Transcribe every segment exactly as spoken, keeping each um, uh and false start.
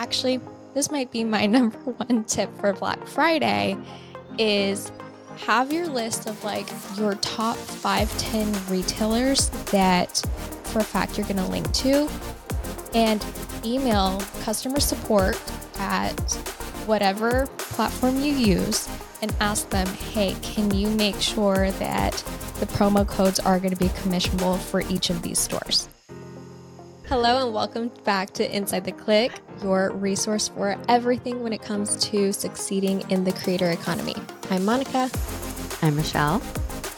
Actually, this might be my number one tip for Black Friday is have your list of like your top five, ten retailers that for a fact you're going to link to, and email customer support at whatever platform you use and ask them, hey, can you make sure that the promo codes are going to be commissionable for each of these stores? Hello and welcome back to Inside the Click, your resource for everything when it comes to succeeding in the creator economy. I'm Monica. I'm Michelle.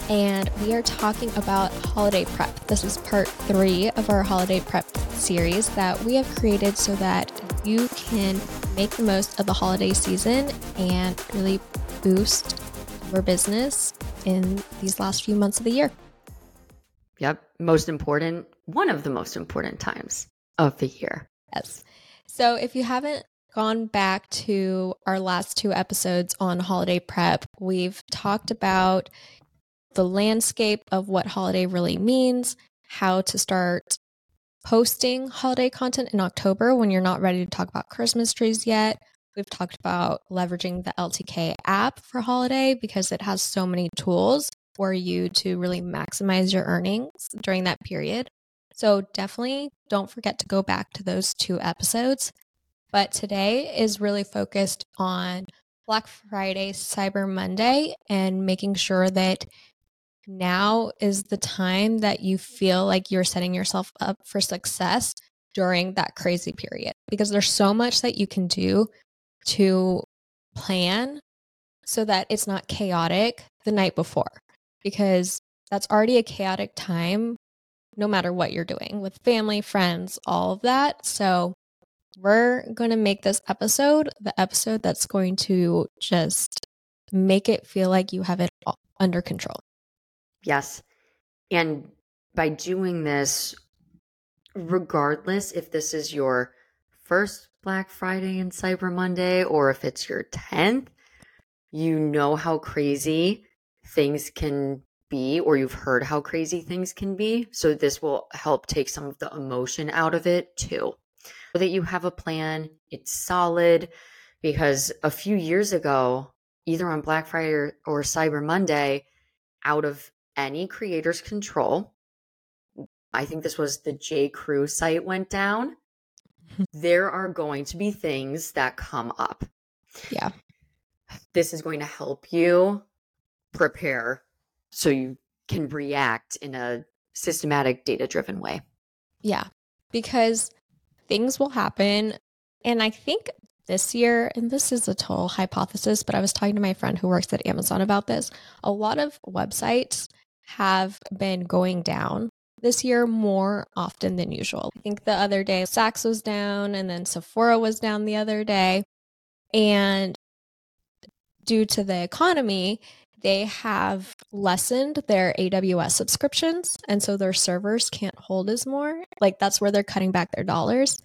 And we are talking about holiday prep. This is part three of our holiday prep series that we have created so that you can make the most of the holiday season and really boost your business in these last few months of the year. Yep. Most important, one of the most important times of the year. Yes. So if you haven't gone back to our last two episodes on holiday prep, we've talked about the landscape of what holiday really means, how to start posting holiday content in October when you're not ready to talk about Christmas trees yet. We've talked about leveraging the L T K app for holiday because it has so many tools for you to really maximize your earnings during that period. So definitely don't forget to go back to those two episodes. But today is really focused on Black Friday, Cyber Monday, and making sure that now is the time that you feel like you're setting yourself up for success during that crazy period, because there's so much that you can do to plan so that it's not chaotic the night before, because that's already a chaotic time no matter what you're doing with family, friends, all of that. So we're going to make this episode the episode that's going to just make it feel like you have it all under control. Yes. And by doing this, regardless if this is your first Black Friday and Cyber Monday or if it's your tenth, you know how crazy things can be, or you've heard how crazy things can be. So this will help take some of the emotion out of it too. So that you have a plan, it's solid, because a few years ago, either on Black Friday or, or Cyber Monday, out of any creator's control, I think this was the J. Crew site went down, there are going to be things that come up. Yeah. This is going to help you prepare so you can react in a systematic, data-driven way. Yeah, because things will happen. And I think this year, and this is a total hypothesis, but I was talking to my friend who works at Amazon about this, a lot of websites have been going down this year more often than usual. I think the other day, Saks was down, and then Sephora was down the other day. And due to the economy, they have lessened their A W S subscriptions, and so their servers can't hold as more. Like, that's where they're cutting back their dollars.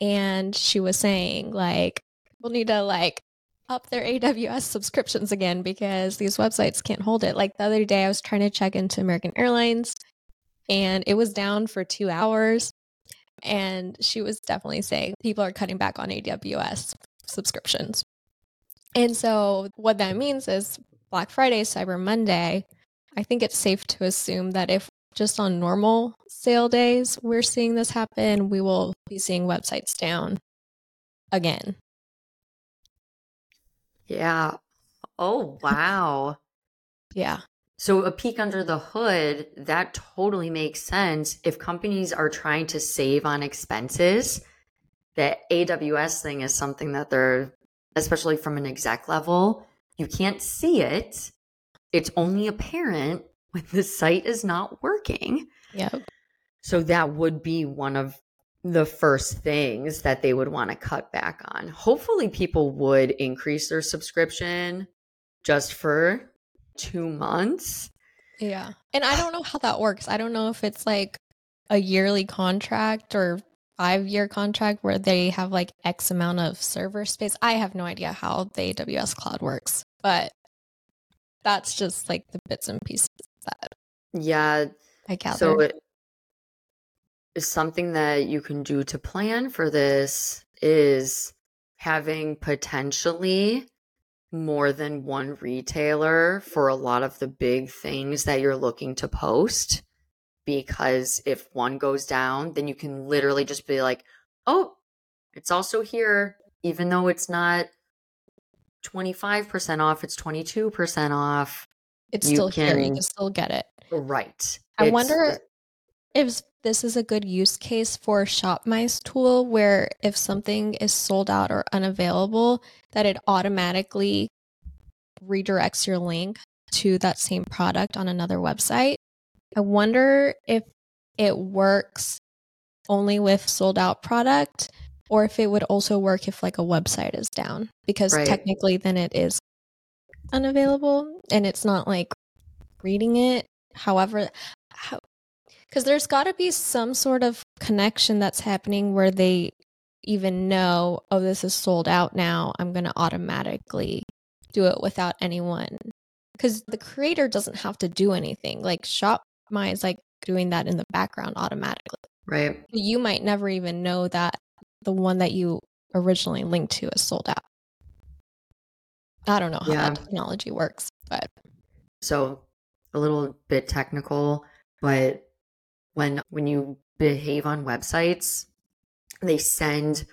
And she was saying, like, we'll need to, like, up their A W S subscriptions again because these websites can't hold it. Like, the other day I was trying to check into American Airlines, and it was down for two hours. And she was definitely saying people are cutting back on A W S subscriptions. And so what that means is Black Friday, Cyber Monday, I think it's safe to assume that if just on normal sale days we're seeing this happen, we will be seeing websites down again. Yeah. Oh, wow. Yeah. So a peek under the hood, that totally makes sense. If companies are trying to save on expenses, the A W S thing is something that they're, especially from an exec level, you can't see it. It's only apparent when the site is not working. Yep. So that would be one of the first things that they would want to cut back on. Hopefully people would increase their subscription just for two months. Yeah. And I don't know how that works. I don't know if it's like a yearly contract or five-year contract where they have like X amount of server space. I have no idea how the A W S cloud works, but that's just like the bits and pieces that yeah, I gather. So it is something that you can do to plan for this is having potentially more than one retailer for a lot of the big things that you're looking to post. Because if one goes down, then you can literally just be like, oh, it's also here. Even though it's not twenty-five percent off, it's twenty-two percent off. It's you still can... here. You can still get it. Right. I it's... wonder if this is a good use case for ShopMy's tool, where if something is sold out or unavailable, that it automatically redirects your link to that same product on another website. I wonder if it works only with sold out product, or if it would also work if like a website is down, because right. technically then it is unavailable and it's not like reading it. However, how, because there's got to be some sort of connection that's happening where they even know, oh, this is sold out now. I'm going to automatically do it without anyone. Because the creator doesn't have to do anything. Like Shop My is like doing that in the background automatically. Right. You might never even know that the one that you originally linked to is sold out. I don't know how yeah. that technology works, but so a little bit technical, but when when you behave on websites, they send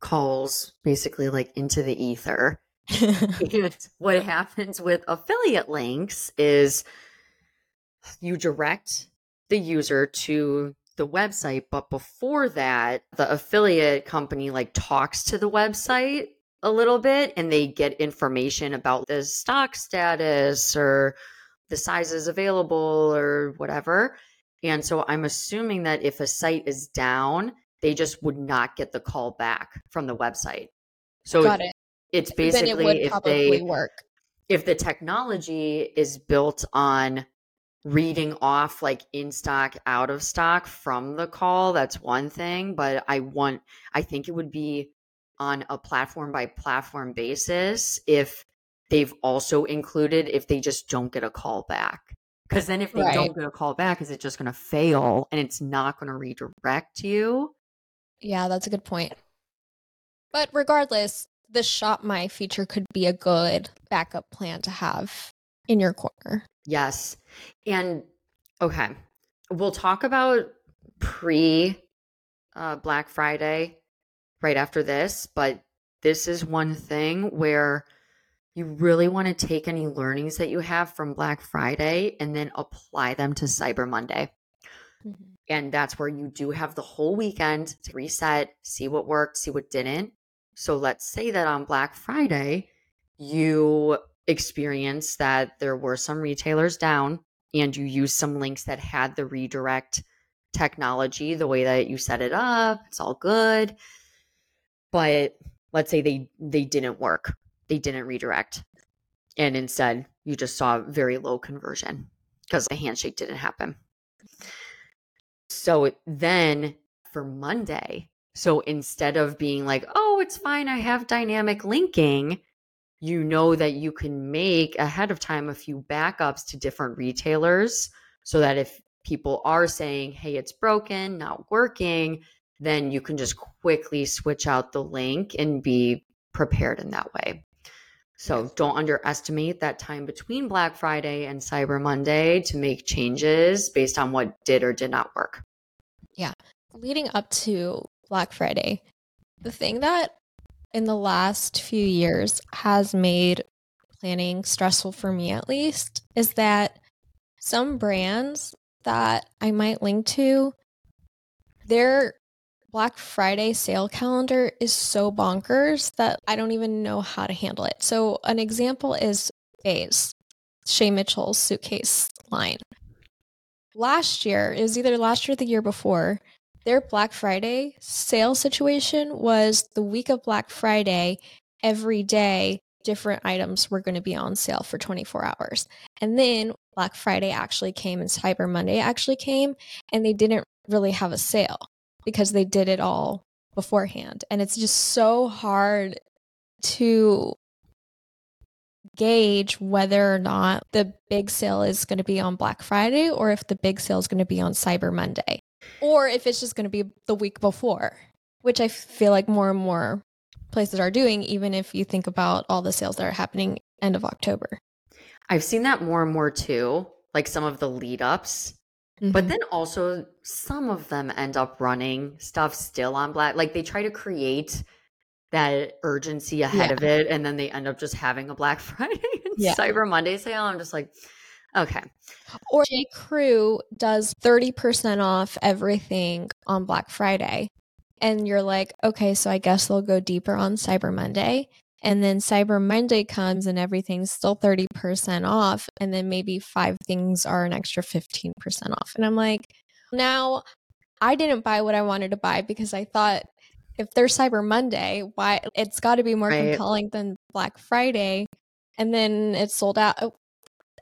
calls basically like into the ether. And what happens with affiliate links is you direct the user to the website, but before that, the affiliate company like talks to the website a little bit, and they get information about the stock status or the sizes available or whatever. And so I'm assuming that if a site is down, they just would not get the call back from the website. So Got it. It's basically then it would if probably they work. If the technology is built on reading off like in stock, out of stock from the call, that's one thing. But I want, I think it would be on a platform by platform basis if they've also included if they just don't get a call back. Because then if they right. don't get a call back, is it just going to fail and it's not going to redirect you? Yeah, that's a good point. But regardless, the Shop My feature could be a good backup plan to have in your corner. Yes. And okay, we'll talk about pre uh, Black Friday right after this, but this is one thing where you really want to take any learnings that you have from Black Friday and then apply them to Cyber Monday. Mm-hmm. And that's where you do have the whole weekend to reset, see what worked, see what didn't. So let's say that on Black Friday, you experience that there were some retailers down and you used some links that had the redirect technology, the way that you set it up, it's all good. But let's say they, they didn't work. They didn't redirect. And instead, you just saw very low conversion because the handshake didn't happen. So then for Monday, so instead of being like, oh, it's fine, I have dynamic linking, you know that you can make ahead of time a few backups to different retailers so that if people are saying, hey, it's broken, not working, then you can just quickly switch out the link and be prepared in that way. So don't underestimate that time between Black Friday and Cyber Monday to make changes based on what did or did not work. Yeah. Leading up to Black Friday, the thing that in the last few years has made planning stressful for me, at least, is that some brands that I might link to, their Black Friday sale calendar is so bonkers that I don't even know how to handle it. So an example is Béis, Shay Mitchell's suitcase line. Last year, it was either last year or the year before, their Black Friday sale situation was the week of Black Friday, every day, different items were going to be on sale for twenty-four hours. And then Black Friday actually came and Cyber Monday actually came, and they didn't really have a sale because they did it all beforehand. And it's just so hard to gauge whether or not the big sale is going to be on Black Friday or if the big sale is going to be on Cyber Monday. Or if it's just going to be the week before. which I feel like more and more places are doing, even if you think about all the sales that are happening end of October. I've seen that more and more too, like some of the lead ups, mm-hmm. but then also some of them end up running stuff still on Black. Like they try to create that urgency ahead yeah. of it. And then they end up just having a Black Friday and yeah. Cyber Monday sale. I'm just like, okay. Or J. Crew does thirty percent off everything on Black Friday. And you're like, okay, so I guess they'll go deeper on Cyber Monday. And then Cyber Monday comes and everything's still thirty percent off. And then maybe five things are an extra fifteen percent off. And I'm like, now I didn't buy what I wanted to buy because I thought if there's Cyber Monday, why it's got to be more right. compelling than Black Friday. And then it's sold out.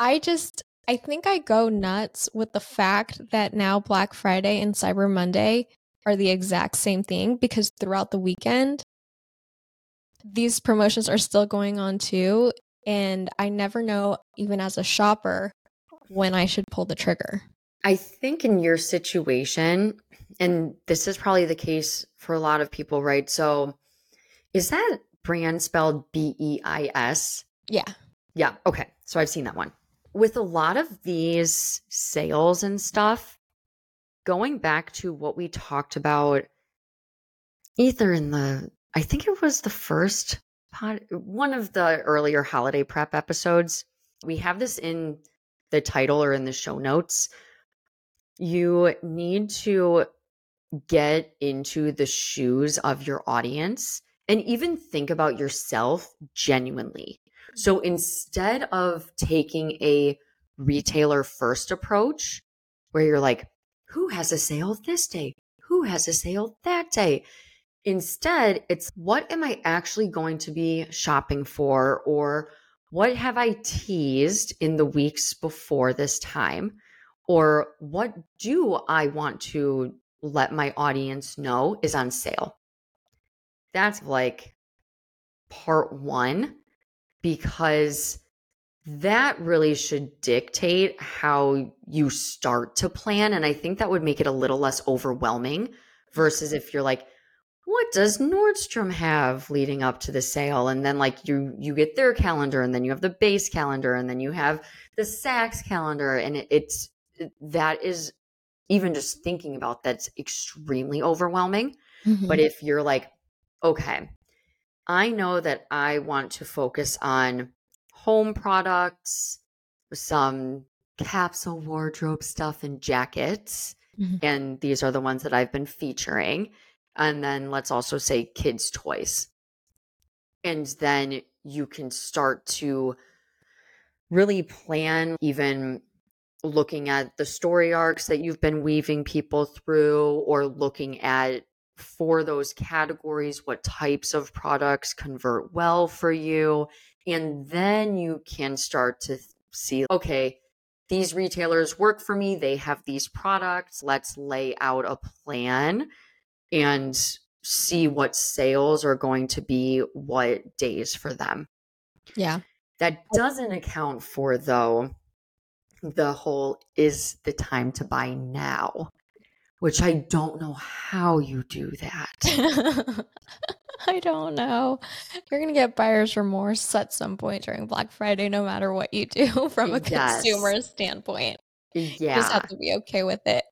I just, I think I go nuts with the fact that now Black Friday and Cyber Monday are the exact same thing because throughout the weekend, these promotions are still going on too. And I never know, even as a shopper, when I should pull the trigger. I think in your situation, and this is probably the case for a lot of people, right? So is that brand spelled B E I S? Yeah. Yeah. Okay. So I've seen that one. With a lot of these sales and stuff, going back to what we talked about either in the, I think it was the first pod, one of the earlier holiday prep episodes. We have this in the title or in the show notes. You need to get into the shoes of your audience and even think about yourself genuinely. So instead of taking a retailer first approach where you're like, who has a sale this day? Who has a sale that day? Instead, it's what am I actually going to be shopping for, or what have I teased in the weeks before this time, or what do I want to let my audience know is on sale? That's like part one, because that really should dictate how you start to plan. And I think that would make it a little less overwhelming versus if you're like, what does Nordstrom have leading up to the sale? And then like you you get their calendar, and then you have the Béis calendar, and then you have the Saks calendar. And it, it's that is, even just thinking about that's extremely overwhelming. Mm-hmm. But if you're like, okay, I know that I want to focus on home products, some capsule wardrobe stuff and jackets. Mm-hmm. And these are the ones that I've been featuring. And then let's also say kids' toys. And then you can start to really plan, even looking at the story arcs that you've been weaving people through, or looking at for those categories, what types of products convert well for you. And then you can start to see, okay, these retailers work for me. They have these products. Let's lay out a plan and see what sales are going to be, what days for them. Yeah. That doesn't account for, though, the whole is the time to buy now, which I don't know how you do that. I don't know. You're going to get buyer's remorse at some point during Black Friday, no matter what you do from a yes. consumer standpoint. Yeah. You just have to be okay with it.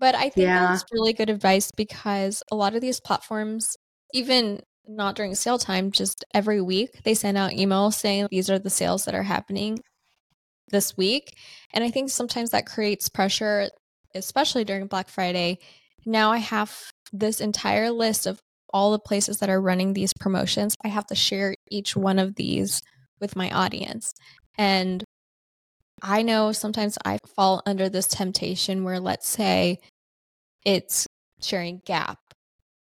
But I think yeah. that's really good advice, because a lot of these platforms, even not during sale time, just every week, they send out emails saying these are the sales that are happening this week. And I think sometimes that creates pressure, especially during Black Friday. Now I have this entire list of all the places that are running these promotions. I have to share each one of these with my audience. And I know sometimes I fall under this temptation where, let's say it's sharing Gap,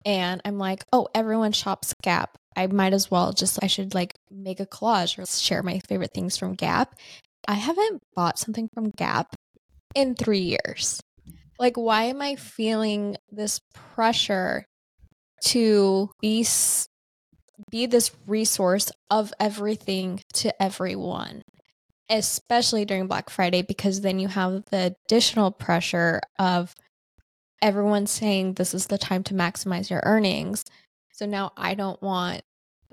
and I'm like, oh, everyone shops Gap. I might as well just, I should like make a collage or share my favorite things from Gap. I haven't bought something from Gap in three years. Like, why am I feeling this pressure to be, be this resource of everything to everyone? Especially during Black Friday, because then you have the additional pressure of everyone's saying this is the time to maximize your earnings. So now I don't want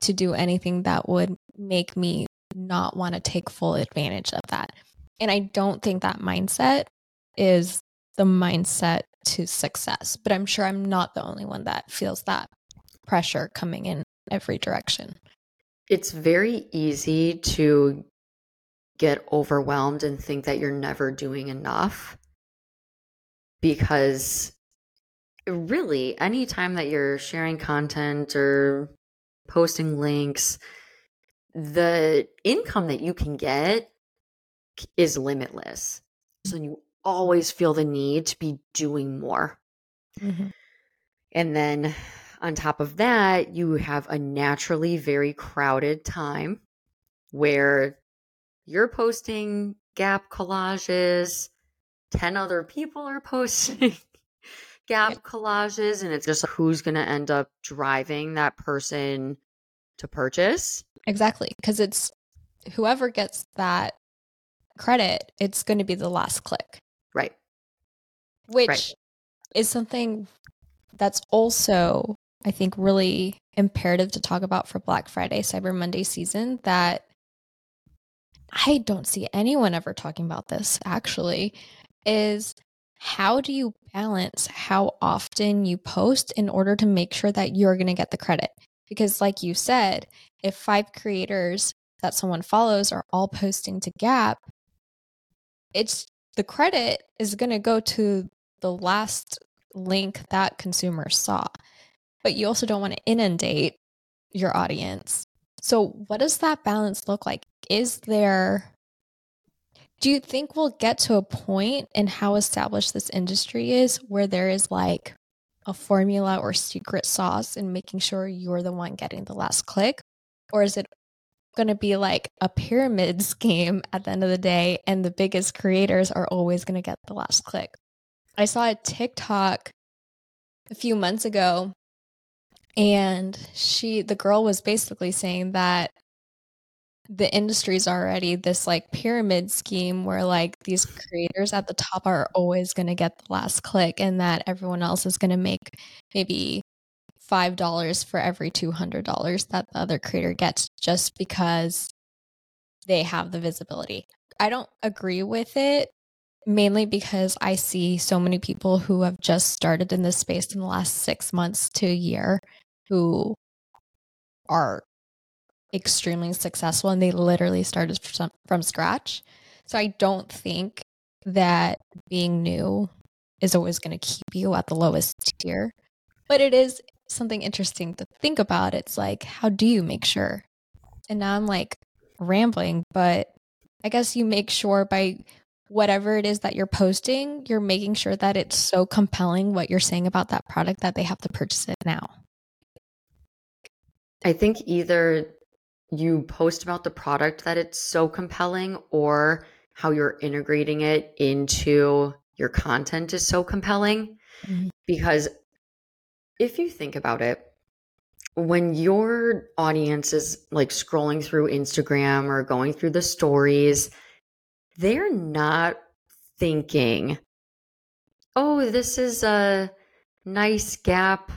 to do anything that would make me not want to take full advantage of that. And I don't think that mindset is the mindset to success, but I'm sure I'm not the only one that feels that pressure coming in every direction. It's very easy to get overwhelmed and think that you're never doing enough, because really any time that you're sharing content or posting links, the income that you can get is limitless. So you always feel the need to be doing more. Mm-hmm. And then on top of that, you have a naturally very crowded time where you're posting Gap collages, ten other people are posting Gap yep. collages, and it's just who's going to end up driving that person to purchase. Exactly, because it's whoever gets that credit, it's going to be the last click. Right. Which right. is something that's also, I think, really imperative to talk about for Black Friday, Cyber Monday season, that I don't see anyone ever talking about this actually, is how do you balance how often you post in order to make sure that you're going to get the credit? Because like you said, if five creators that someone follows are all posting to Gap, it's the credit is going to go to the last link that consumer saw. But you also don't want to inundate your audience. So what does that balance look like? Is there, do you think we'll get to a point in how established this industry is where there is like a formula or secret sauce in making sure you're the one getting the last click? Or is it going to be like a pyramid scheme at the end of the day and the biggest creators are always going to get the last click? I saw a TikTok a few months ago, and she, the girl was basically saying that the industry's already this like pyramid scheme where like these creators at the top are always going to get the last click, and that everyone else is going to make maybe five dollars for every two hundred dollars that the other creator gets just because they have the visibility. I don't agree with it, mainly because I see so many people who have just started in this space in the last six months to a year who are extremely successful and they literally started from, from scratch. So I don't think that being new is always going to keep you at the lowest tier, but it is something interesting to think about. It's like, how do you make sure? And now I'm like rambling, but I guess you make sure by whatever it is that you're posting, you're making sure that it's so compelling what you're saying about that product that they have to purchase it now. I think either you post about the product that it's so compelling, or how you're integrating it into your content is so compelling. Mm-hmm. Because if you think about it, when your audience is like scrolling through Instagram or going through the stories, they're not thinking, oh, this is a nice Gap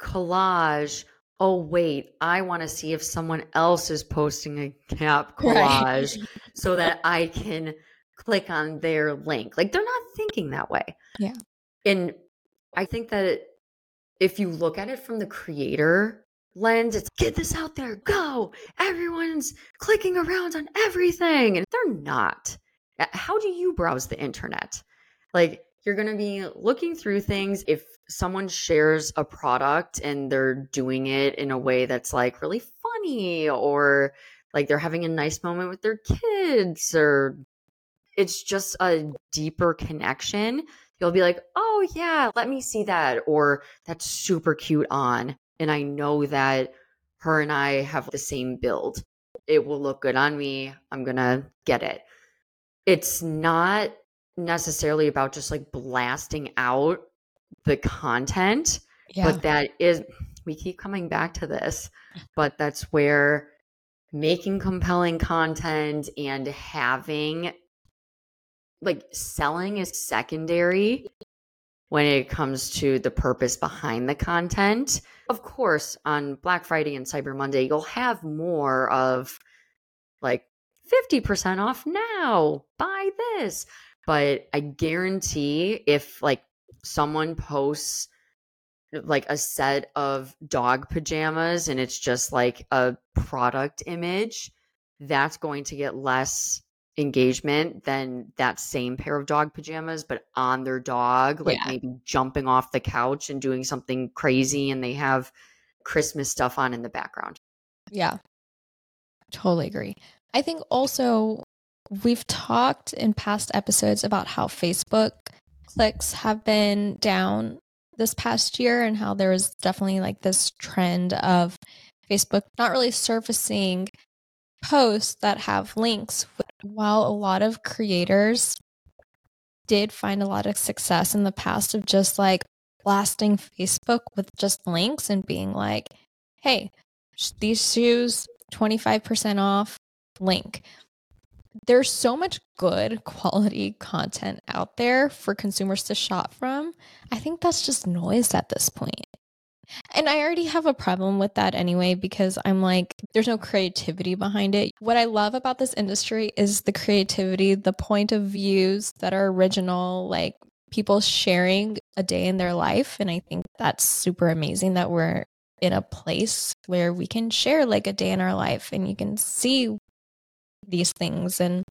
collage. Oh, wait, I want to see if someone else is posting a Gap collage right. so that I can click on their link. Like, they're not thinking that way. Yeah. And I think that it, if you look at it from the creator lens, it's get this out there, go. Everyone's clicking around on everything. And they're not. How do you browse the internet? Like, you're going to be looking through things. If someone shares a product and they're doing it in a way that's like really funny, or like they're having a nice moment with their kids, or it's just a deeper connection, you'll be like, oh yeah, let me see that. Or that's super cute on. And I know that her and I have the same build. It will look good on me. I'm going to get it. It's not necessarily about just like blasting out the content, yeah. but that is, we keep coming back to this, but that's where making compelling content and having like selling is secondary when it comes to the purpose behind the content. Of course, on Black Friday and Cyber Monday, you'll have more of like fifty percent off now, buy this. But I guarantee if like someone posts like a set of dog pajamas and it's just like a product image, that's going to get less engagement than that same pair of dog pajamas, but on their dog, like yeah. maybe jumping off the couch and doing something crazy, and they have Christmas stuff on in the background. Yeah, totally agree. I think also we've talked in past episodes about how Facebook clicks have been down this past year and how there was definitely like this trend of Facebook not really surfacing posts that have links. While a lot of creators did find a lot of success in the past of just like blasting Facebook with just links and being like, hey, these shoes, twenty-five percent off, link. There's so much good quality content out there for consumers to shop from. I think that's just noise at this point. And I already have a problem with that anyway, because I'm like, there's no creativity behind it. What I love about this industry is the creativity, the point of views that are original, like people sharing a day in their life. And I think that's super amazing that we're in a place where we can share like a day in our life and you can see these things and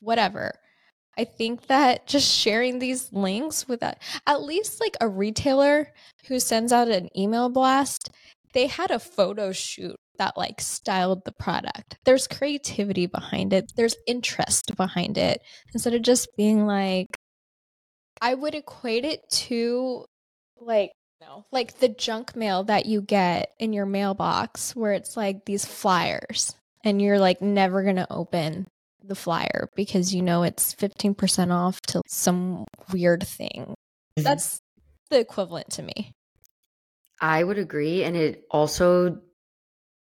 whatever. I think that just sharing these links with that, at least like a retailer who sends out an email blast, they had a photo shoot that like styled the product. There's creativity behind it. There's interest behind it. Instead of just being like, I would equate it to like, no, like the junk mail that you get in your mailbox where it's like these flyers and you're like never going to open the flyer because you know it's fifteen percent off to some weird thing. Mm-hmm. That's the equivalent to me. I would agree. And it also,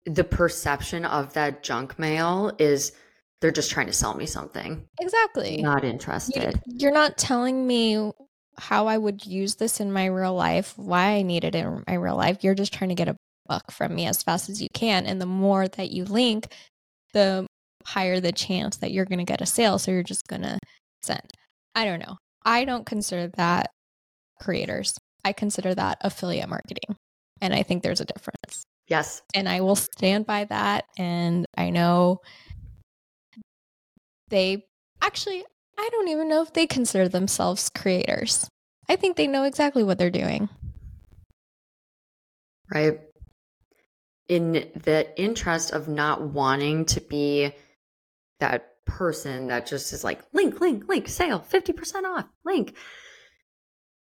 the perception of that junk mail is they're just trying to sell me something. Exactly. Not interested. You, you're not telling me how I would use this in my real life, why I need it in my real life. You're just trying to get a buck from me as fast as you can. And the more that you link, the higher the chance that you're going to get a sale. So you're just going to send. I don't know. I don't consider that creators. I consider that affiliate marketing. And I think there's a difference. Yes. And I will stand by that. And I know they actually, I don't even know if they consider themselves creators. I think they know exactly what they're doing. Right. In the interest of not wanting to be that person that just is like, link, link, link, sale, fifty percent off, link.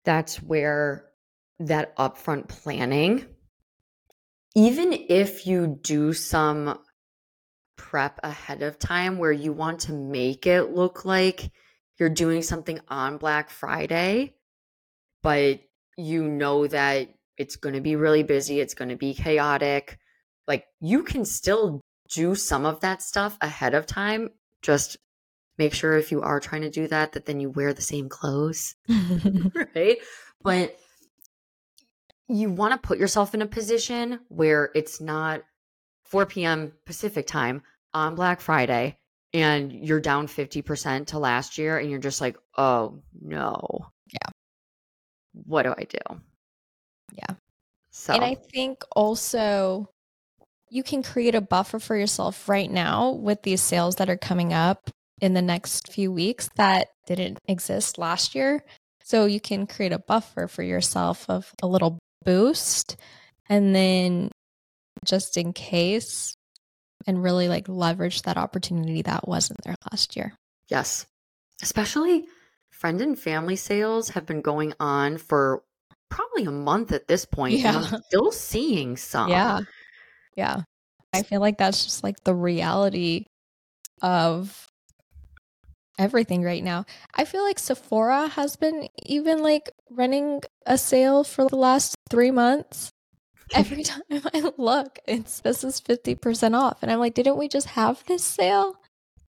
That's where that upfront planning, even if you do some prep ahead of time where you want to make it look like you're doing something on Black Friday, but you know that it's going to be really busy, it's going to be chaotic, like you can still do some of that stuff ahead of time. Just make sure if you are trying to do that, that then you wear the same clothes, right? But you want to put yourself in a position where it's not four p.m. Pacific time on Black Friday and you're down fifty percent to last year and you're just like, oh no. Yeah. What do I do? Yeah. So. And I think also you can create a buffer for yourself right now with these sales that are coming up in the next few weeks that didn't exist last year. So you can create a buffer for yourself of a little boost and then just in case and really like leverage that opportunity that wasn't there last year. Yes. Especially friend and family sales have been going on for probably a month at this point. Yeah. And I'm still seeing some. Yeah. Yeah. I feel like that's just like the reality of everything right now. I feel like Sephora has been even like running a sale for the last three months. Every time I look, it's this is fifty percent off. And I'm like, didn't we just have this sale?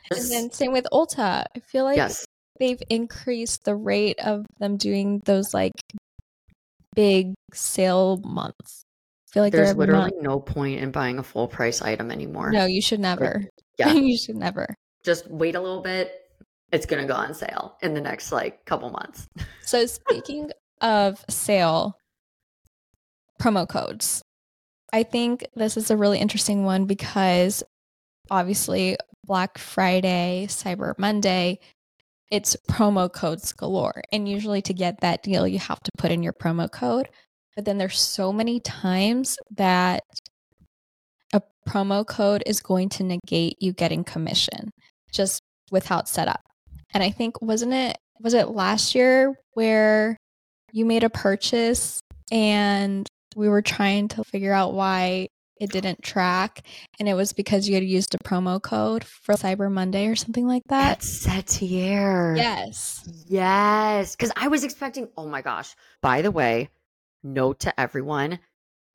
Yes. And then same with Ulta. I feel like yes. they've increased the rate of them doing those like big sale months. I feel like there's literally month. no point in buying a full price item anymore. No, you should never. Like, yeah. You should never. Just wait a little bit. It's going to go on sale in the next like couple months. So speaking of sale, promo codes. I think this is a really interesting one because obviously Black Friday, Cyber Monday, it's promo codes galore. And usually to get that deal, you have to put in your promo code. But then there's so many times that a promo code is going to negate you getting commission just without setup. And I think, wasn't it, was it last year where you made a purchase and we were trying to figure out why it didn't track, and it was because you had used a promo code for Cyber Monday or something like that? That's Setier. Yes. Yes. Because I was expecting, oh my gosh. By the way, note to everyone,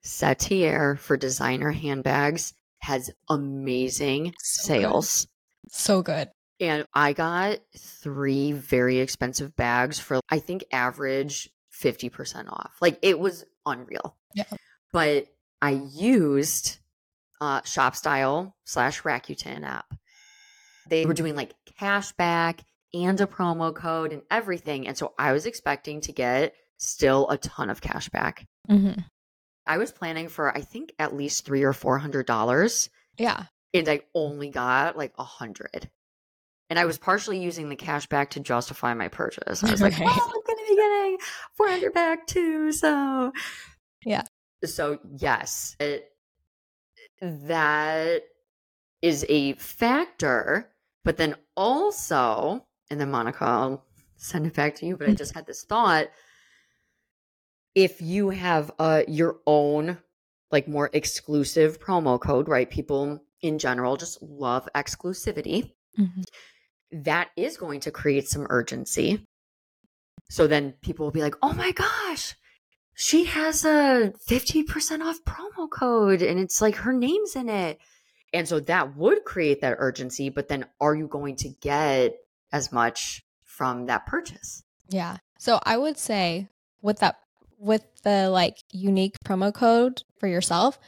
Setier for designer handbags has amazing so sales. Good. So good. And I got three very expensive bags for, I think, average fifty percent off. Like, it was unreal. Yeah. But I used uh, ShopStyle slash Rakuten app. They were doing like cash back and a promo code and everything. And so I was expecting to get still a ton of cash back. Mm-hmm. I was planning for, I think, at least three or four hundred dollars. Yeah. And I only got like a hundred. And I was partially using the cash back to justify my purchase. I was like, right. oh, I'm going to be getting four hundred back too. So yeah. So yes, it, that is a factor, but then also, and then Monica, I'll send it back to you, but I just had this thought. If you have uh, your own, like more exclusive promo code, right? People in general just love exclusivity. Mm-hmm. That is going to create some urgency. So then people will be like, oh my gosh, she has a fifty percent off promo code and it's like her name's in it. And so that would create that urgency, but then are you going to get as much from that purchase? Yeah. So I would say with that, with the like unique promo code for yourself,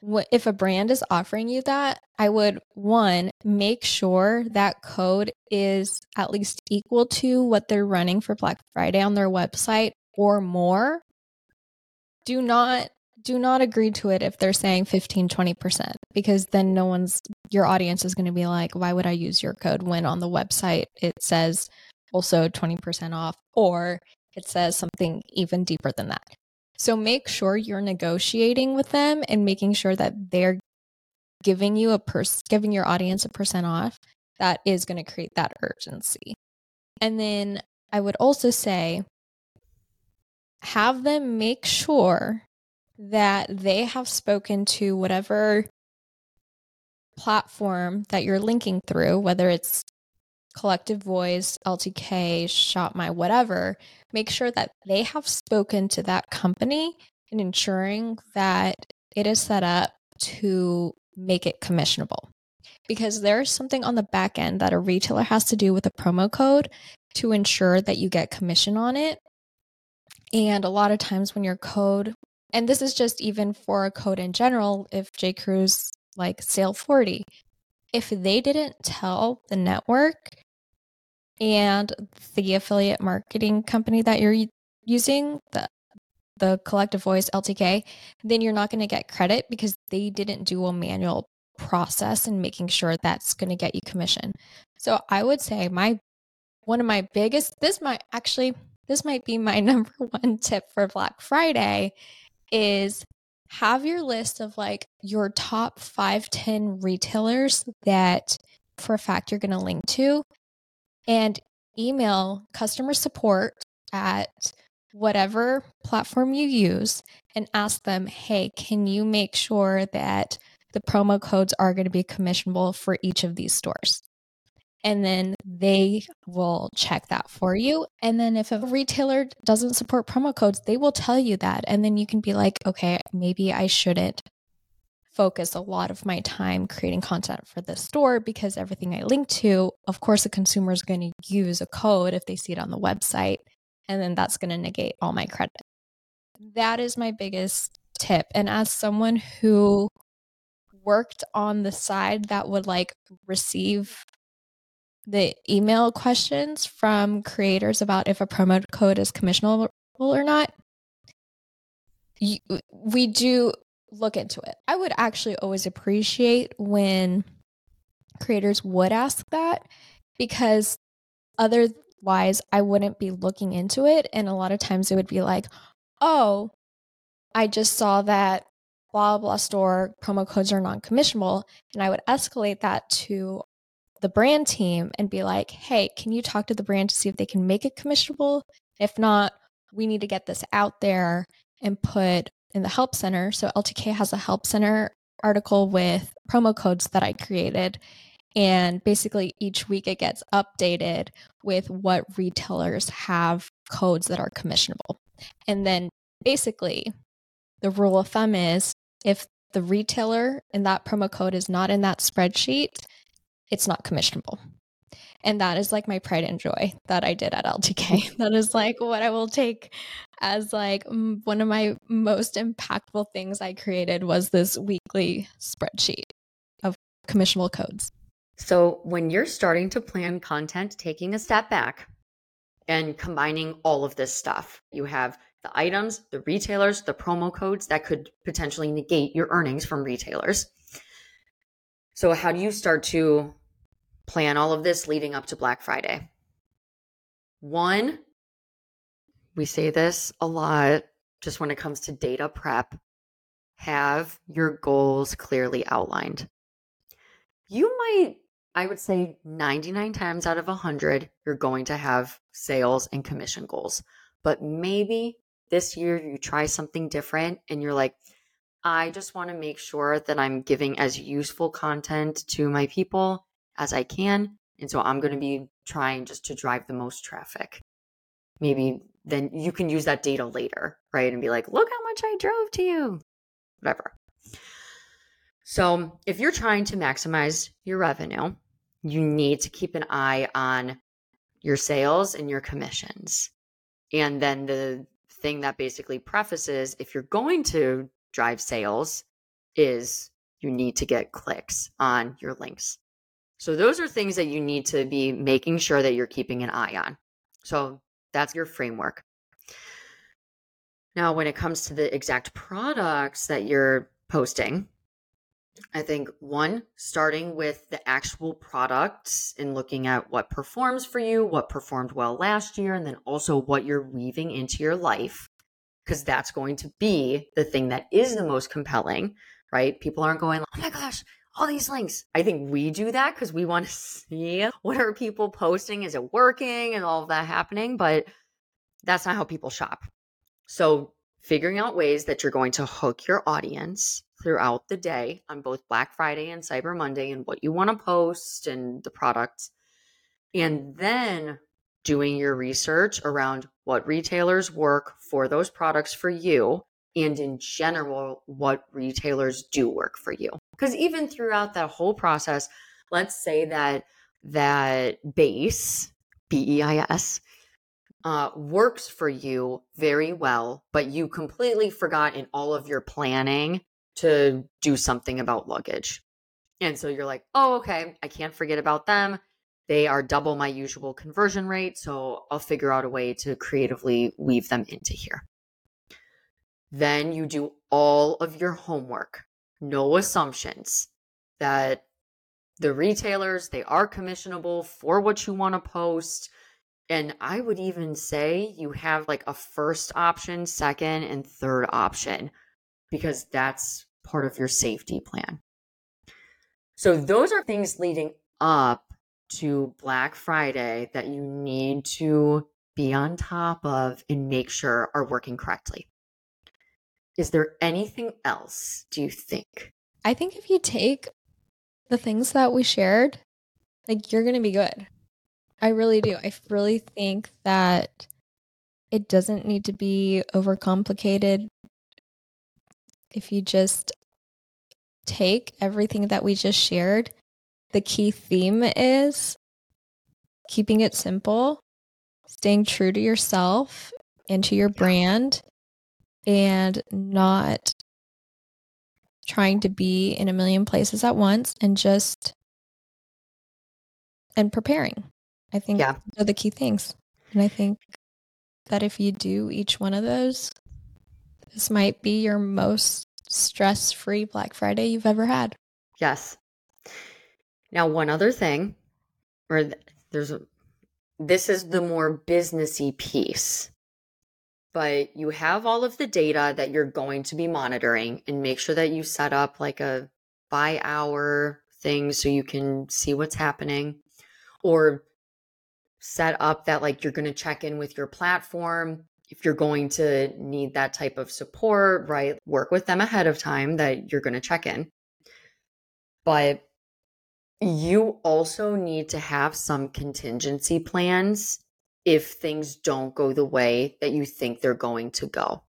what, if a brand is offering you that, I would, one, make sure that code is at least equal to what they're running for Black Friday on their website or more. Do not do not agree to it if they're saying fifteen, twenty percent, because then no one's, your audience is going to be like, why would I use your code when on the website it says also twenty percent off, or it says something even deeper than that. So make sure you're negotiating with them and making sure that they're giving you a pers- giving your audience a percent off. That is going to create that urgency. And then I would also say, have them make sure that they have spoken to whatever platform that you're linking through, whether it's Collective Voice, L T K, ShopMy, whatever. Make sure that they have spoken to that company and ensuring that it is set up to make it commissionable. Because there's something on the back end that a retailer has to do with a promo code to ensure that you get commission on it. And a lot of times when your code, and this is just even for a code in general, if J. Crew's like sale forty, if they didn't tell the network and the affiliate marketing company that you're using, the the Collective Voice, L T K, then you're not going to get credit because they didn't do a manual process in making sure that's going to get you commission. So I would say my one of my biggest, this might actually... This might be my number one tip for Black Friday, is have your list of like your top five, ten retailers that for a fact you're going to link to, and email customer support at whatever platform you use and ask them, hey, can you make sure that the promo codes are going to be commissionable for each of these stores? And then they will check that for you. And then if a retailer doesn't support promo codes, they will tell you that. And then you can be like, okay, maybe I shouldn't focus a lot of my time creating content for this store because everything I link to, of course, a consumer is going to use a code if they see it on the website, and then that's going to negate all my credit. That is my biggest tip. And as someone who worked on the side that would like receive the email questions from creators about if a promo code is commissionable or not, you, we do look into it. I would actually always appreciate when creators would ask that, because otherwise I wouldn't be looking into it. And a lot of times it would be like, oh, I just saw that blah, blah store promo codes are non-commissionable. And I would escalate that to the brand team and be like, hey, can you talk to the brand to see if they can make it commissionable? If not, we need to get this out there and put in the help center. So L T K has a help center article with promo codes that I created. And basically each week it gets updated with what retailers have codes that are commissionable. And then basically the rule of thumb is if the retailer and that promo code is not in that spreadsheet, it's not commissionable. And that is like my pride and joy that I did at L T K. That is like what I will take as like one of my most impactful things I created was this weekly spreadsheet of commissionable codes. So when you're starting to plan content, taking a step back and combining all of this stuff, you have the items, the retailers, the promo codes that could potentially negate your earnings from retailers. So how do you start to plan all of this leading up to Black Friday? One, we say this a lot just when it comes to data prep, have your goals clearly outlined. You might, I would say ninety-nine times out of one hundred, you're going to have sales and commission goals. But maybe this year you try something different and you're like, I just want to make sure that I'm giving as useful content to my people as I can. And so I'm going to be trying just to drive the most traffic. Maybe then you can use that data later, right? And be like, look how much I drove to you, whatever. So if you're trying to maximize your revenue, you need to keep an eye on your sales and your commissions. And then the thing that basically prefaces if you're going to drive sales is you need to get clicks on your links. So those are things that you need to be making sure that you're keeping an eye on. So that's your framework. Now, when it comes to the exact products that you're posting, I think one, starting with the actual products and looking at what performs for you, what performed well last year, and then also what you're weaving into your life. Because that's going to be the thing that is the most compelling, right? People aren't going, oh my gosh, all these links. I think we do that because we want to see what are people posting? Is it working and all of that happening? But that's not how people shop. So figuring out ways that you're going to hook your audience throughout the day on both Black Friday and Cyber Monday and what you want to post and the products. And then doing your research around what retailers work for those products for you, and in general, what retailers do work for you. Because even throughout that whole process, let's say that that Béis, B E I S, uh, works for you very well, but you completely forgot in all of your planning to do something about luggage. And so you're like, oh, okay, I can't forget about them. They are double my usual conversion rate, so I'll figure out a way to creatively weave them into here. Then you do all of your homework. No assumptions that the retailers, they are commissionable for what you want to post. And I would even say you have like a first option, second, and third option, because that's part of your safety plan. So those are things leading up to Black Friday that you need to be on top of and make sure are working correctly. Is there anything else, do you think? I think if you take the things that we shared, like you're going to be good. I really do. I really think that it doesn't need to be overcomplicated. If you just take everything that we just shared, the key theme is keeping it simple, staying true to yourself and to your brand, and not trying to be in a million places at once, and just and preparing. I think yeah. those are the key things. And I think that if you do each one of those, this might be your most stress-free Black Friday you've ever had. Yes. Now, one other thing, or th- there's a, this is the more businessy piece, but you have all of the data that you're going to be monitoring, and make sure that you set up like a by hour thing so you can see what's happening, or set up that like you're going to check in with your platform if you're going to need that type of support, right? Work with them ahead of time that you're going to check in. But you also need to have some contingency plans if things don't go the way that you think they're going to go.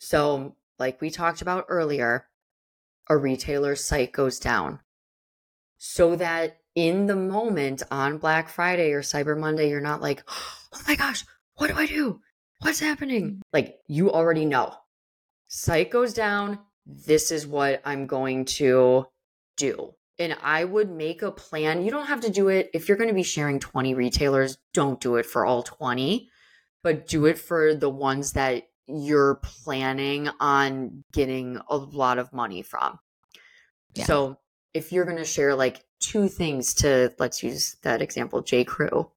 So like we talked about earlier, a retailer's site goes down, so that in the moment on Black Friday or Cyber Monday, you're not like, oh my gosh, what do I do? What's happening? Like, you already know. Site goes down. This is what I'm going to do. And I would make a plan. You don't have to do it. If you're going to be sharing twenty retailers, don't do it for all twenty, but do it for the ones that you're planning on getting a lot of money from. Yeah. So if you're going to share like two things to, let's use that example, J. Crew.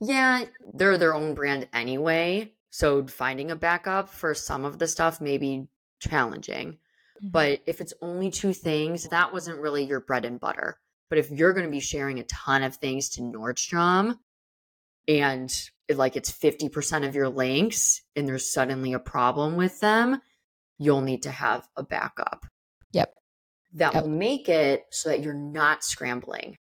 Yeah, they're their own brand anyway, so finding a backup for some of the stuff may be challenging. Mm-hmm. But if it's only two things, that wasn't really your bread and butter. But if you're going to be sharing a ton of things to Nordstrom, and it, like it's fifty percent of your links, and there's suddenly a problem with them, you'll need to have a backup. Yep. That yep. will make it so that you're not scrambling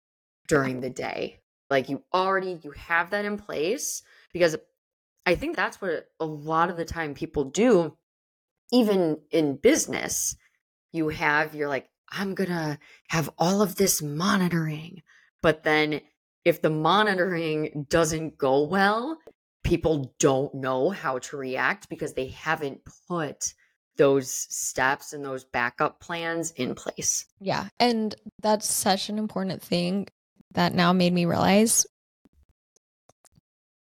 during the day. Like you already, you have that in place, because I think that's what a lot of the time people do, even in business. You have, you're like, I'm going to have all of this monitoring. But then if the monitoring doesn't go well, people don't know how to react because they haven't put those steps and those backup plans in place. Yeah. And that's such an important thing that now made me realize,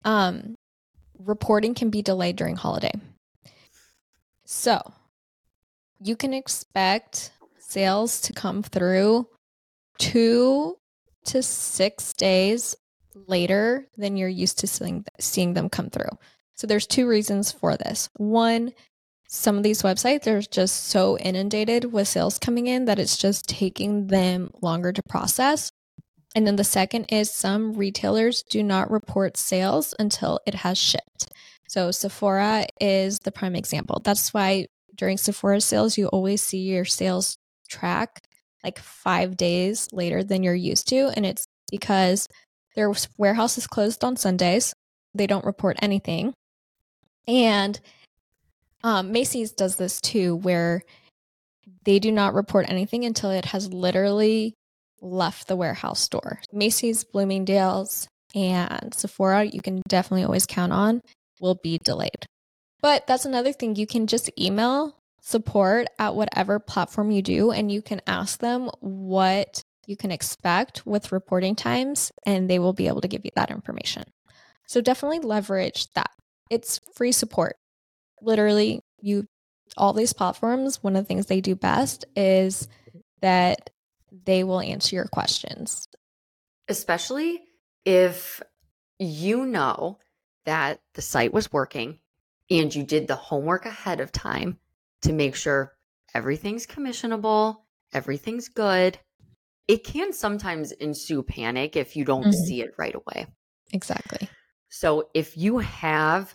um, reporting can be delayed during holiday. So you can expect sales to come through two to six days later than you're used to seeing, seeing them come through. So there's two reasons for this. One, some of these websites are just so inundated with sales coming in that it's just taking them longer to process. And then the second is some retailers do not report sales until it has shipped. So Sephora is the prime example. That's why during Sephora sales, you always see your sales track like five days later than you're used to. And it's because their warehouse is closed on Sundays. They don't report anything. And um, Macy's does this too, where they do not report anything until it has literally left the warehouse door. Macy's, Bloomingdale's, and Sephora, you can definitely always count on, will be delayed. But that's another thing. You can just email support at whatever platform you do, and you can ask them what you can expect with reporting times, and they will be able to give you that information. So definitely leverage that. It's free support. Literally, you all these platforms, one of the things they do best is that they will answer your questions. Especially if you know that the site was working and you did the homework ahead of time to make sure everything's commissionable, everything's good. It can sometimes ensue panic if you don't mm-hmm. see it right away. Exactly. So if you have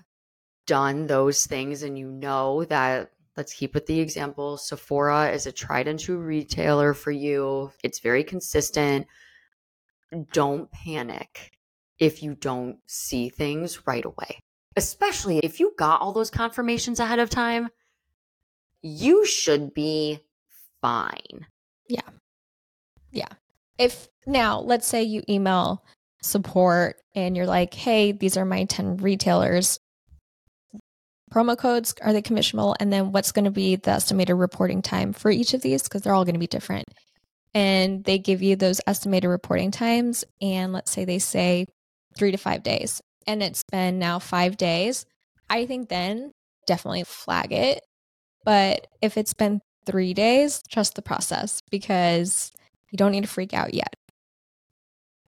done those things and you know that, let's keep with the example, Sephora is a tried and true retailer for you. It's very consistent. Don't panic if you don't see things right away. Especially if you got all those confirmations ahead of time, you should be fine. Yeah. Yeah. If now, let's say you email support and you're like, hey, these are my ten retailers. Promo codes, are they commissionable? And then what's going to be the estimated reporting time for each of these? Because they're all going to be different. And they give you those estimated reporting times. And let's say they say three to five days. And it's been now five days. I think then definitely flag it. But if it's been three days, trust the process because you don't need to freak out yet.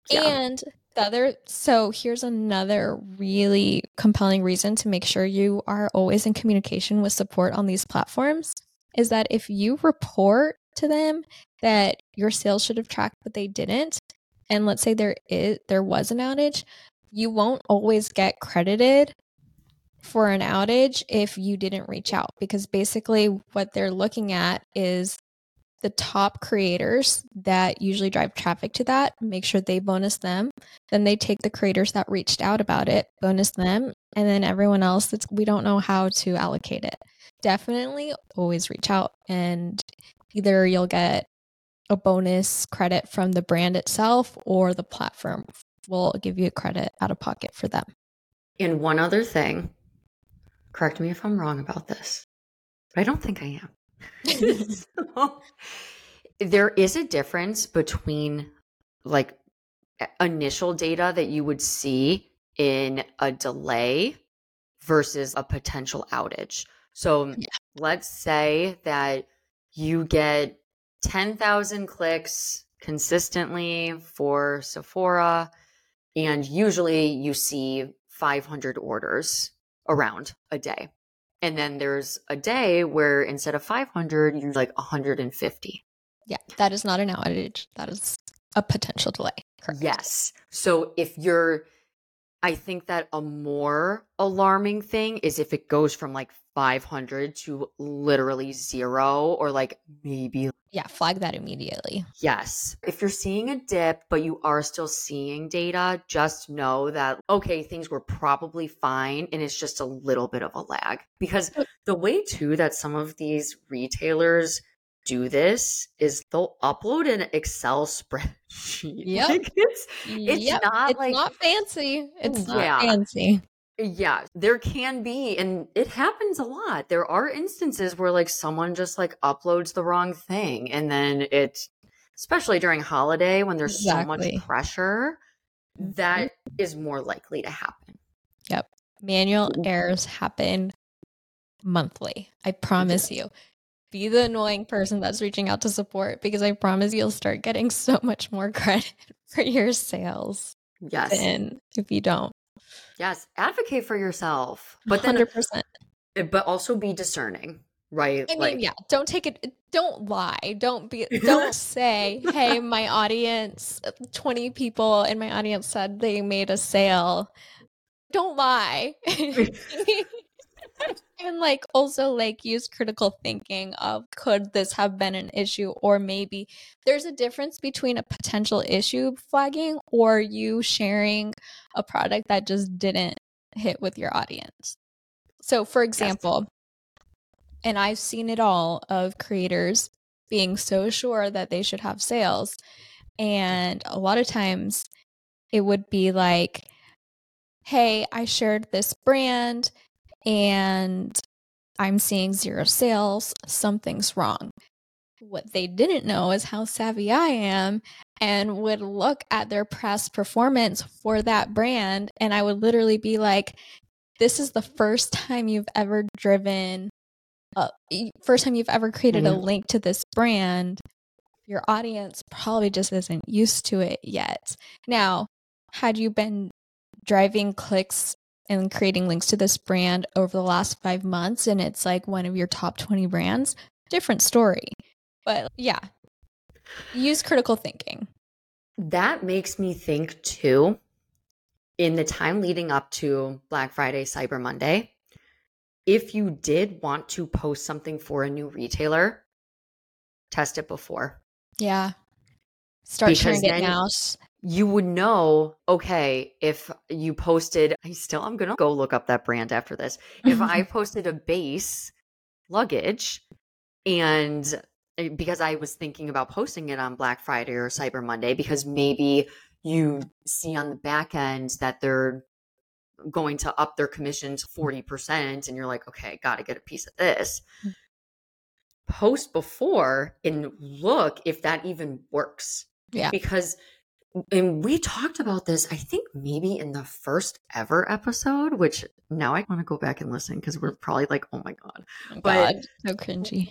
Yeah. And the other, so here's another really compelling reason to make sure you are always in communication with support on these platforms is that if you report to them that your sales should have tracked, but they didn't, and let's say there is, there was an outage, you won't always get credited for an outage if you didn't reach out, because basically what they're looking at is the top creators that usually drive traffic to that, make sure they bonus them. Then they take the creators that reached out about it, bonus them, and then everyone else that's, we don't know how to allocate it. Definitely always reach out, and either you'll get a bonus credit from the brand itself or the platform will give you a credit out of pocket for them. And one other thing, correct me if I'm wrong about this, but I don't think I am. So, there is a difference between like initial data that you would see in a delay versus a potential outage. So yeah. Let's say that you get ten thousand clicks consistently for Sephora, and usually you see five hundred orders around a day. And then there's a day where instead of five hundred, you're like one hundred fifty. Yeah, that is not an outage. That is a potential delay. Correct. Yes. So if you're, I think that a more alarming thing is if it goes from like five hundred to literally zero or like maybe. Yeah, flag that immediately. Yes. If you're seeing a dip, but you are still seeing data, just know that, okay, things were probably fine. And it's just a little bit of a lag, because the way too that some of these retailers do this is they'll upload an Excel spreadsheet. Yep. Like it's it's yep. not it's like not fancy. It's yeah. not fancy. Yeah, there can be, and it happens a lot. There are instances where like someone just like uploads the wrong thing, and then it's, especially during holiday when there's exactly. so much pressure, that is more likely to happen. Yep. Manual errors happen monthly. I promise yeah. you. Be the annoying person that's reaching out to support, because I promise you'll start getting so much more credit for your sales. Yes. And if you don't. Yes. Advocate for yourself. But then one hundred percent. But also be discerning, right? I mean, like, yeah. Don't take it. Don't lie. Don't be, don't say, hey, my audience, twenty people in my audience said they made a sale. Don't lie. And like also like use critical thinking of could this have been an issue, or maybe there's a difference between a potential issue flagging or you sharing a product that just didn't hit with your audience. So for example, yes. and I've seen it all of creators being so sure that they should have sales. And a lot of times it would be like, hey, I shared this brand and I'm seeing zero sales, something's wrong. What they didn't know is how savvy I am and would look at their past performance for that brand. And I would literally be like, this is the first time you've ever driven, uh, first time you've ever created mm-hmm. a link to this brand. Your audience probably just isn't used to it yet. Now, had you been driving clicks and creating links to this brand over the last five months, and it's like one of your top twenty brands, different story. But yeah, use critical thinking. That makes me think too, in the time leading up to Black Friday, Cyber Monday, if you did want to post something for a new retailer, test it before. Yeah. Start sharing it now. You would know, okay, if you posted, I still, I'm going to go look up that brand after this. If I posted a Béis luggage, And because I was thinking about posting it on Black Friday or Cyber Monday, because maybe you see on the back end that they're going to up their commission to forty percent and you're like, okay, got to get a piece of this. Post before and look if that even works. Yeah. Because, and we talked about this, I think maybe in the first ever episode, which now I want to go back and listen because we're probably like, oh my God. Oh but God, so cringy.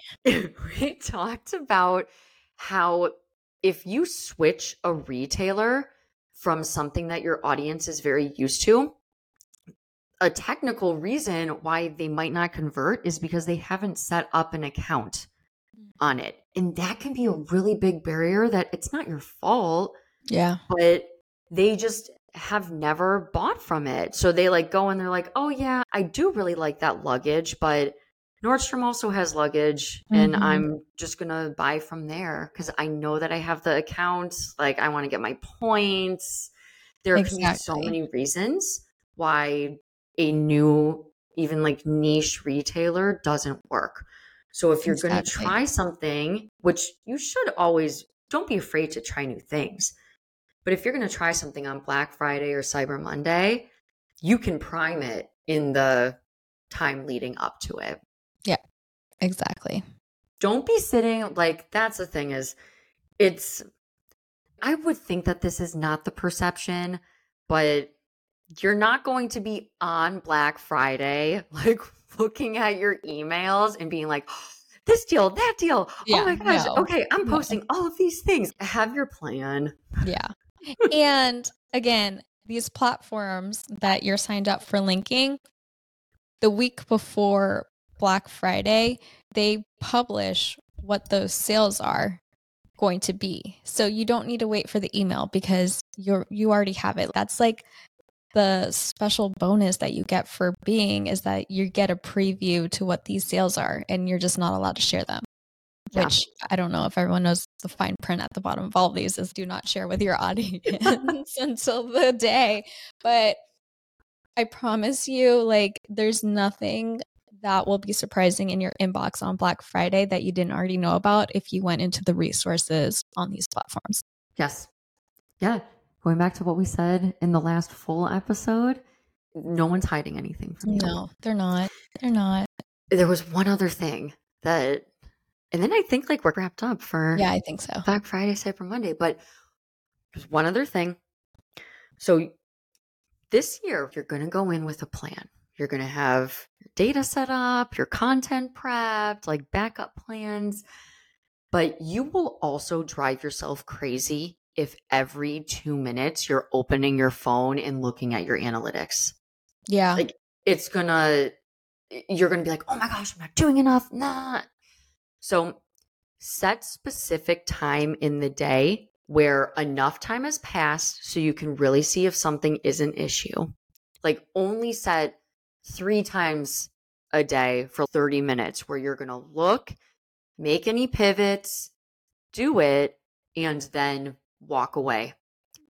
We talked about how if you switch a retailer from something that your audience is very used to, a technical reason why they might not convert is because they haven't set up an account on it. And that can be a really big barrier that it's not your fault. Yeah. But they just have never bought from it. So they like go and they're like, oh yeah, I do really like that luggage, but Nordstrom also has luggage mm-hmm. and I'm just going to buy from there because I know that I have the account. Like I want to get my points. There exactly. can be so many reasons why a new, even like niche retailer doesn't work. So if you're exactly. going to try something, which you should always, don't be afraid to try new things. But if you're going to try something on Black Friday or Cyber Monday, you can prime it in the time leading up to it. Yeah, exactly. Don't be sitting like, that's the thing is, it's, I would think that this is not the perception, but you're not going to be on Black Friday, like looking at your emails and being like, oh, this deal, that deal. Yeah, oh my gosh. No. Okay. I'm posting no. all of these things. Have your plan. Yeah. And again, these platforms that you're signed up for linking, the week before Black Friday, they publish what those sales are going to be. So you don't need to wait for the email because you're, you already have it. That's like the special bonus that you get for being is that you get a preview to what these sales are and you're just not allowed to share them, yeah. which I don't know if everyone knows the fine print at the bottom of all of these is do not share with your audience until the day. But I promise you, like, there's nothing that will be surprising in your inbox on Black Friday that you didn't already know about if you went into the resources on these platforms. Yes. Yeah. Going back to what we said in the last full episode, no one's hiding anything from you. No, they're not. They're not. There was one other thing that, and then I think like we're wrapped up for yeah, I think so. Black Friday, Cyber Monday, but there's one other thing. So this year, you're going to go in with a plan. You're going to have your data set up, your content prepped, like backup plans, but you will also drive yourself crazy if every two minutes you're opening your phone and looking at your analytics. Yeah. Like it's gonna, you're gonna be like, oh my gosh, I'm not doing enough. Nah. So set specific time in the day where enough time has passed so you can really see if something is an issue. Like only set three times a day for thirty minutes where you're gonna look, make any pivots, do it, and then walk away.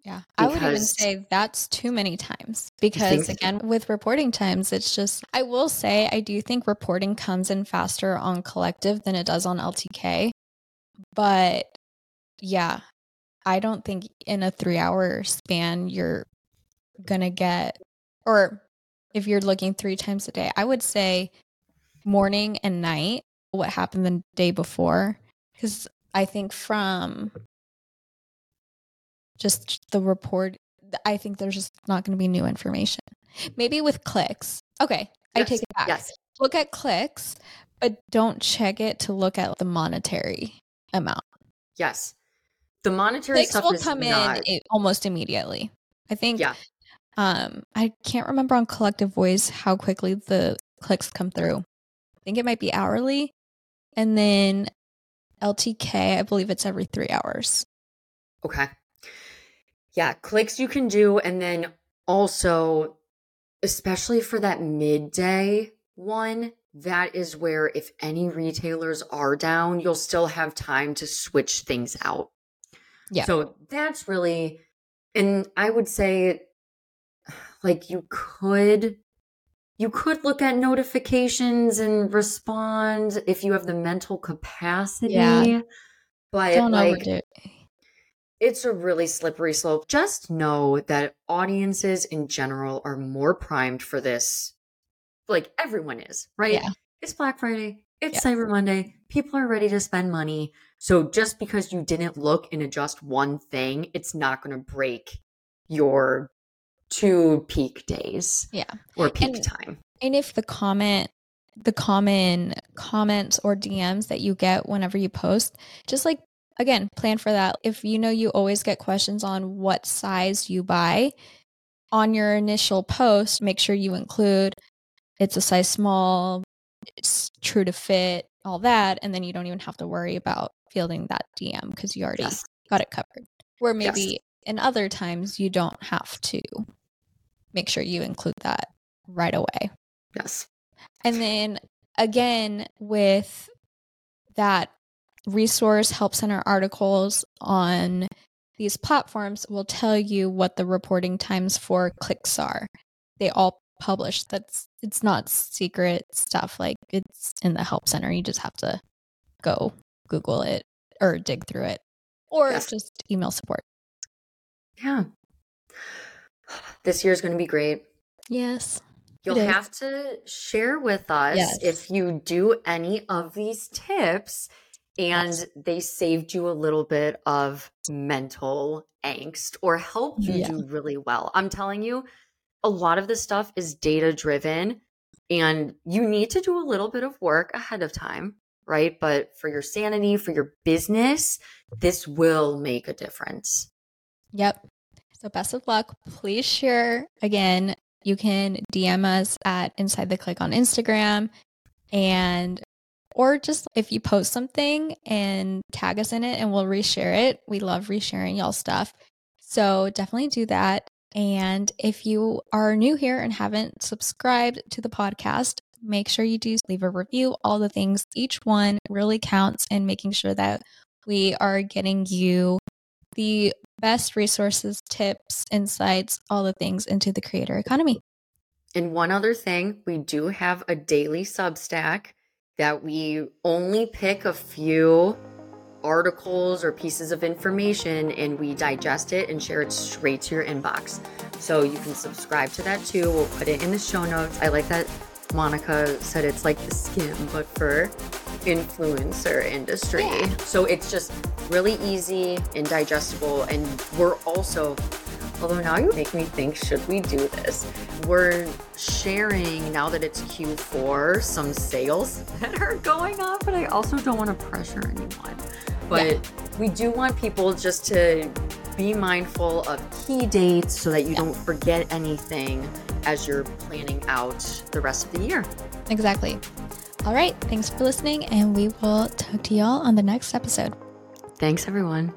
Yeah. I would even say that's too many times because again, with reporting times, it's just, I will say, I do think reporting comes in faster on Collective than it does on L T K. But yeah, I don't think in a three hour span, you're going to get, or if you're looking three times a day, I would say morning and night, what happened the day before. Cause I think from just the report, I think there's just not going to be new information. Maybe with clicks. Okay, yes, I take it back. Yes. Look at clicks, but don't check it to look at the monetary amount. Yes. The monetary clicks stuff will is come not... in almost immediately. I think, yeah. um, I can't remember on Collective Voice how quickly the clicks come through. I think it might be hourly. And then L T K, I believe it's every three hours. Okay. Yeah, clicks you can do. And then also, especially for that midday one, that is where if any retailers are down, you'll still have time to switch things out. Yeah. So that's really, and I would say like you could You could look at notifications and respond if you have the mental capacity. Yeah. But don't like, overdo it. It's a really slippery slope. Just know that audiences in general are more primed for this. Like everyone is, right? Yeah. It's Black Friday. It's yeah. Cyber Monday. People are ready to spend money. So just because you didn't look and adjust one thing, it's not going to break your two peak days yeah. or peak and, time. And if the comment, the common comments or D Ms that you get whenever you post, just like, again, plan for that. If you know you always get questions on what size you buy, on your initial post, make sure you include it's a size small, it's true to fit, all that. And then you don't even have to worry about fielding that D M because you already yes. got it covered. Where maybe... Yes. And other times you don't have to make sure you include that right away. Yes. And then again, with that resource help center articles on these platforms will tell you what the reporting times for clicks are. They all publish. That's, it's not secret stuff. Like it's in the help center. You just have to go Google it or dig through it or yes. just email support. Yeah. This year's going to be great. Yes. You'll have to share with us yes. if you do any of these tips and yes. they saved you a little bit of mental angst or helped you yeah. do really well. I'm telling you, a lot of this stuff is data driven and you need to do a little bit of work ahead of time, right? But for your sanity, for your business, this will make a difference. Yep. So best of luck. Please share. Again, you can D M us at Inside the Click on Instagram, and or just if you post something and tag us in it and we'll reshare it. We love resharing y'all stuff. So definitely do that. And if you are new here and haven't subscribed to the podcast, make sure you do leave a review. All the things, each one really counts in making sure that we are getting you the best resources, tips, insights, all the things into the creator economy. And one other thing, we do have a daily Substack that we only pick a few articles or pieces of information and we digest it and share it straight to your inbox. So you can subscribe to that too. We'll put it in the show notes. I like that Monica said it's like the skim, but for influencer industry. Yeah. So it's just really easy and digestible. And we're also, although now you make me think, should we do this? We're sharing, now that it's Q four, some sales that are going on, but I also don't want to pressure anyone. But yeah. we do want people just to be mindful of key dates so that you yeah. don't forget anything as you're planning out the rest of the year. Exactly. All right. Thanks for listening. And we will talk to y'all on the next episode. Thanks, everyone.